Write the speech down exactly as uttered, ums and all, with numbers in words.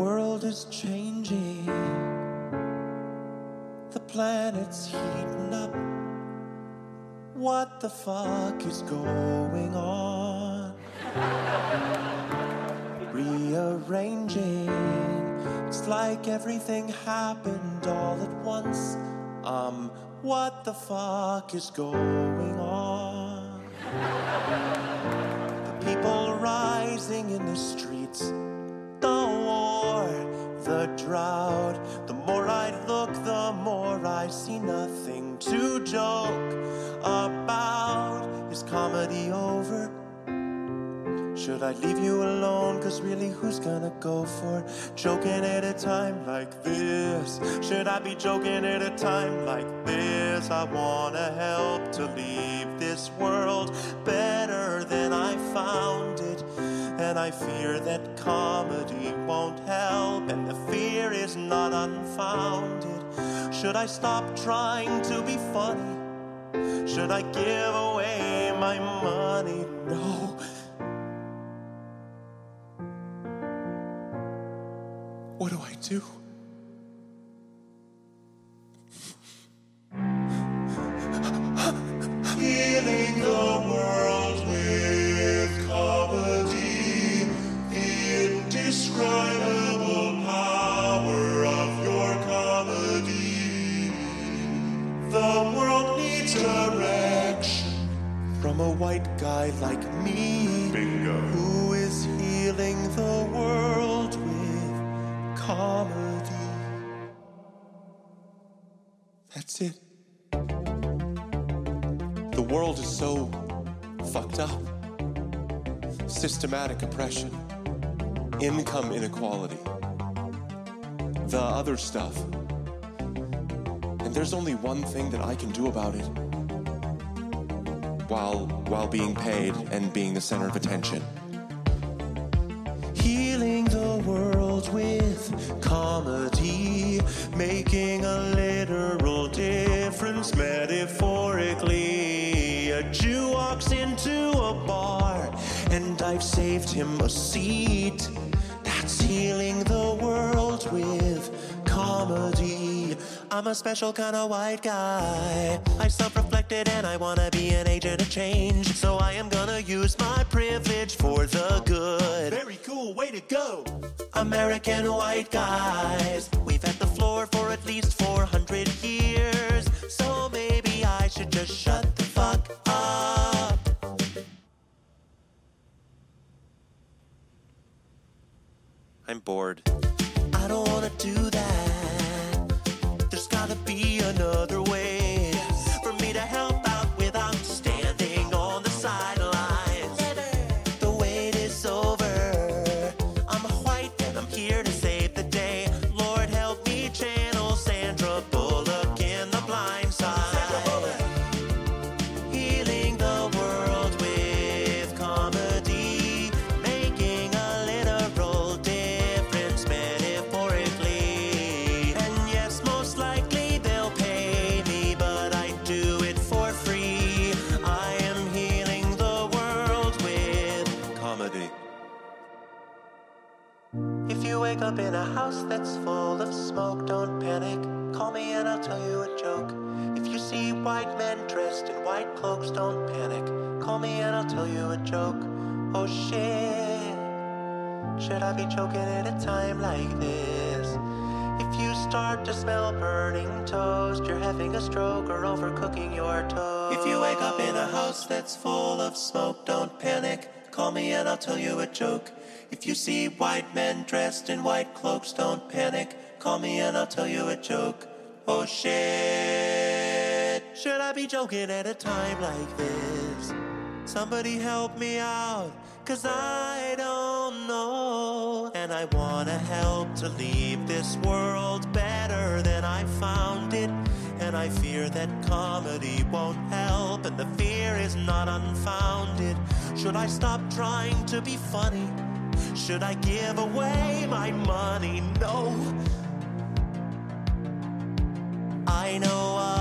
world is changing, the planet's heating up. What the fuck is going on? Rearranging, it's like everything happened all at once. Um, what the fuck is going on? The people rising in the streets, the war, the drought. The more I look, the more I see nothing to joke about. Is comedy over? Should I leave you alone? Cause really, who's gonna go for joking at a time like this? Should I be joking at a time like this? I wanna help to leave this world better than I found it, and I fear that comedy won't help, and the fear is not unfounded. Should I stop trying to be funny? Should I give away my money? No. What do I do? Healing the world with comedy, the indescribable power of your comedy. The world needs direction from a white guy like me. Bingo. Who is healing the world with comedy. That's it. The world is so fucked up. Systematic oppression, income inequality, the other stuff. And there's only one thing that I can do about it while while being paid and being the center of attention. Healing the world with comedy, making a literal difference metaphorically. A Jew walks into a bar and I've saved him a seat. That's healing the world with comedy. I'm a special kind of white guy. I self-reflected and I wanna be an agent of change. So I am gonna use my privilege for the good. Very cool, way to go! American white guys, we've had the floor for at least four hundred years. So maybe I should just shut the fuck up. I'm bored. I don't wanna do that. There's gotta be another way for me to help out without standing on the sidelines. The wait is over. I'm white and I'm here to save the day. Lord help me channel Sandra Bullock in The Blind Side. Healing the world with comedy, making a literal difference metaphorically. And yes, most likely they'll pay me, but I do it for free. I am healing the world with comedy. If you wake up in a house that's full of smoke, don't panic. Call me and I'll tell you a joke. If you see white men dressed in white cloaks, don't panic. Call me and I'll tell you a joke. Oh shit, should I be joking at a time like this? If you start to smell burning toast, you're having a stroke or overcooking your toast. If you wake up in a house that's full of smoke, don't panic. Call me and I'll tell you a joke. If you see white men dressed in white cloaks, don't panic. Call me and I'll tell you a joke. Oh shit, should I be joking at a time like this? Somebody help me out, cause I don't know. And I wanna help to leave this world better than I found it, and I fear that comedy won't help, and the fear is not unfounded. Should I stop trying to be funny? Should I give away my money? No. I know I